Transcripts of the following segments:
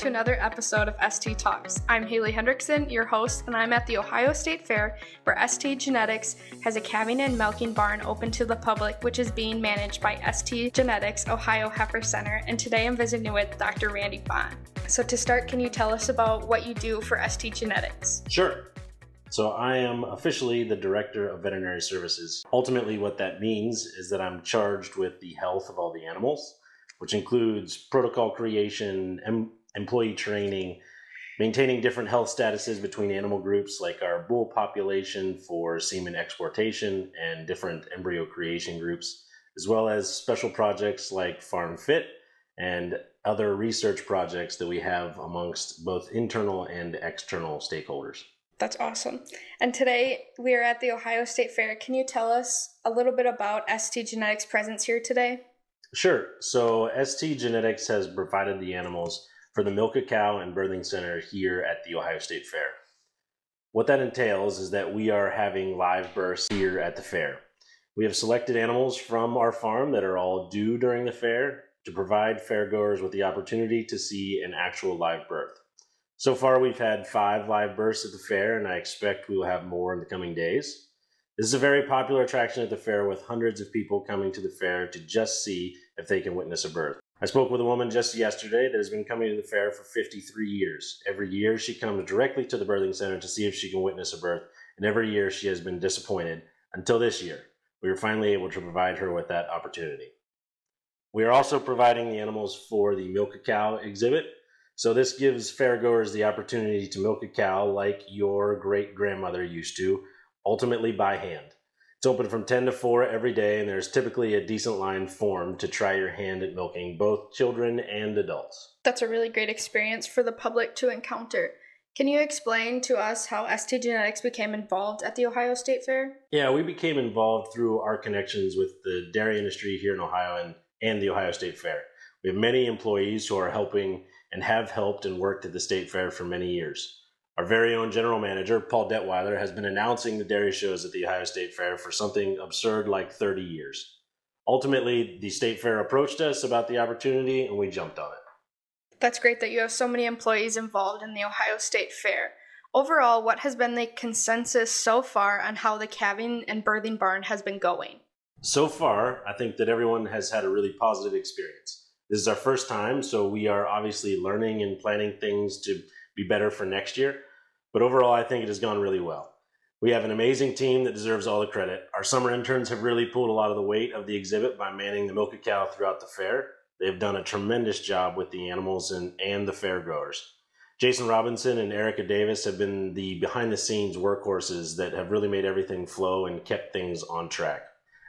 to another episode of ST Talks. I'm Haley Hendrickson, your host, and I'm at the Ohio State Fair, where ST Genetics has a calving and milking barn open to the public, which is being managed by ST Genetics Ohio Heifer Center, and today I'm visiting with Dr. Randy Bond. So to start, can you tell us about what you do for ST Genetics? Sure. So I am officially the Director of Veterinary Services. Ultimately, what that means is that I'm charged with the health of all the animals, which includes protocol creation, employee training, maintaining different health statuses between animal groups like our bull population for semen exportation and different embryo creation groups, as well as special projects like FarmFit and other research projects that we have amongst both internal and external stakeholders. That's awesome. And today we are at the Ohio State Fair. Can you tell us a little bit about ST Genetics' presence here today? Sure. So ST Genetics has provided the animals for the Milk a Cow and Birthing Center here at the Ohio State Fair. What that entails is that we are having live births here at the fair. We have selected animals from our farm that are all due during the fair to provide fairgoers with the opportunity to see an actual live birth. So far, we've had 5 live births at the fair, and I expect we will have more in the coming days. This is a very popular attraction at the fair, with hundreds of people coming to the fair to just see if they can witness a birth. I spoke with a woman just yesterday that has been coming to the fair for 53 years. Every year, she comes directly to the birthing center to see if she can witness a birth, and every year she has been disappointed until this year. We were finally able to provide her with that opportunity. We are also providing the animals for the Milk a Cow exhibit. So this gives fairgoers the opportunity to milk a cow like your great-grandmother used to, ultimately by hand. It's open from 10 to 4 every day, and there's typically a decent line formed to try your hand at milking both children and adults. That's a really great experience for the public to encounter. Can you explain to us how ST Genetics became involved at the Ohio State Fair? Yeah, we became involved through our connections with the dairy industry here in Ohio and the Ohio State Fair. We have many employees who are helping and have helped and worked at the State Fair for many years. Our very own general manager, Paul Detweiler, has been announcing the dairy shows at the Ohio State Fair for something absurd like 30 years. Ultimately, the State Fair approached us about the opportunity, and we jumped on it. That's great that you have so many employees involved in the Ohio State Fair. Overall, what has been the consensus so far on how the calving and birthing barn has been going? So far, I think that everyone has had a really positive experience. This is our first time, so we are obviously learning and planning things to be better for next year. But overall, I think it has gone really well. We have an amazing team that deserves all the credit. Our summer interns have really pulled a lot of the weight of the exhibit by manning the Milk a Cow throughout the fair. They've done a tremendous job with the animals and the fairgoers. Jason Robinson and Erica Davis have been the behind-the-scenes workhorses that have really made everything flow and kept things on track.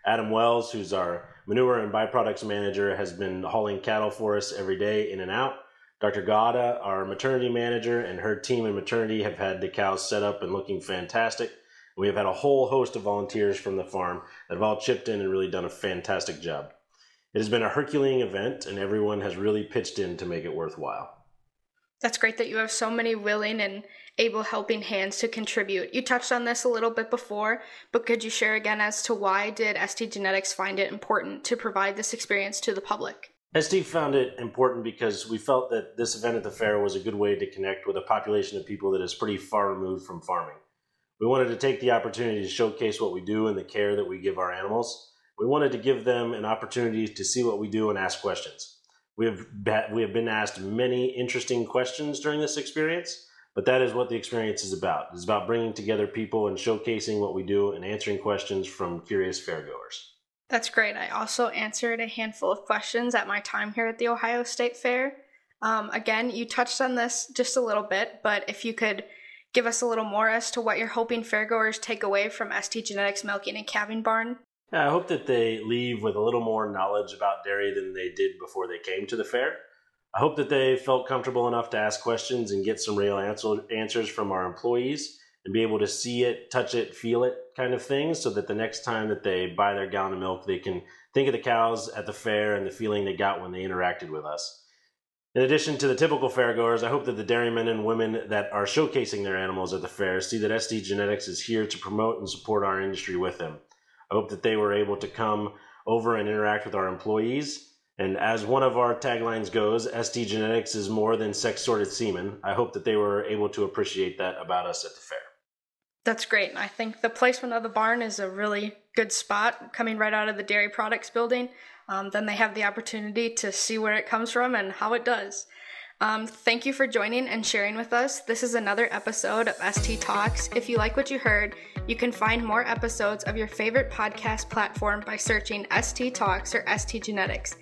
Adam Wells, who's our manure and byproducts manager, has been hauling cattle for us every day in and out. Dr. Gauda, our maternity manager, and her team in maternity have had the cows set up and looking fantastic. We have had a whole host of volunteers from the farm that have all chipped in and really done a fantastic job. It has been a Herculean event, and everyone has really pitched in to make it worthwhile. That's great that you have so many willing and able helping hands to contribute. You touched on this a little bit before, but could you share again as to why did ST Genetics find it important to provide this experience to the public? ST found it important because we felt that this event at the fair was a good way to connect with a population of people that is pretty far removed from farming. We wanted to take the opportunity to showcase what we do and the care that we give our animals. We wanted to give them an opportunity to see what we do and ask questions. We have been asked many interesting questions during this experience, but that is what the experience is about. It's about bringing together people and showcasing what we do and answering questions from curious fairgoers. That's great. I also answered a handful of questions at my time here at the Ohio State Fair. Again, you touched on this just a little bit, but if you could give us a little more as to what you're hoping fairgoers take away from ST Genetics Milking and Calving Barn. I hope that they leave with a little more knowledge about dairy than they did before they came to the fair. I hope that they felt comfortable enough to ask questions and get some real answers from our employees and be able to see it, touch it, feel it kind of thing, so that the next time that they buy their gallon of milk, they can think of the cows at the fair and the feeling they got when they interacted with us. In addition to the typical fairgoers, I hope that the dairymen and women that are showcasing their animals at the fair see that ST Genetics is here to promote and support our industry with them. I hope that they were able to come over and interact with our employees And as one of our taglines goes, ST Genetics is more than sex-sorted semen. I hope that they were able to appreciate that about us at the fair. That's great. I think the placement of the barn is a really good spot, coming right out of the dairy products building. Then they have the opportunity to see where it comes from and how it does. Thank you for joining and sharing with us. This is another episode of ST Talks. If you like what you heard, you can find more episodes of your favorite podcast platform by searching ST Talks or ST Genetics.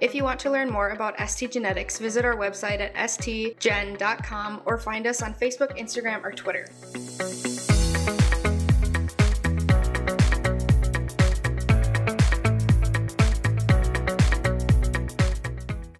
If you want to learn more about ST Genetics, visit our website at stgen.com or find us on Facebook, Instagram, or Twitter.